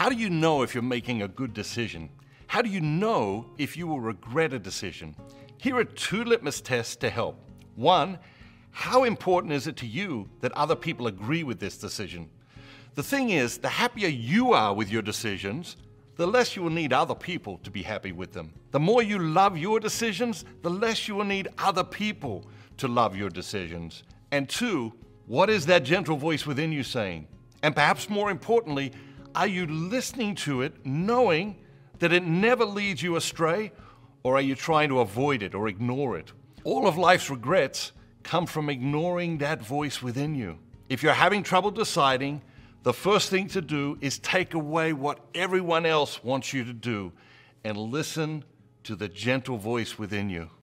How do you know if you're making a good decision? How do you know if you will regret a decision? Here are two litmus tests to help. One, how important is it to you that other people agree with this decision? The thing is, the happier you are with your decisions, the less you will need other people to be happy with them. The more you love your decisions, the less you will need other people to love your decisions. And two, what is that gentle voice within you saying? And perhaps more importantly, are you listening to it, knowing that it never leads you astray, or are you trying to avoid it or ignore it? All of life's regrets come from ignoring that voice within you. If you're having trouble deciding, the first thing to do is take away what everyone else wants you to do and listen to the gentle voice within you.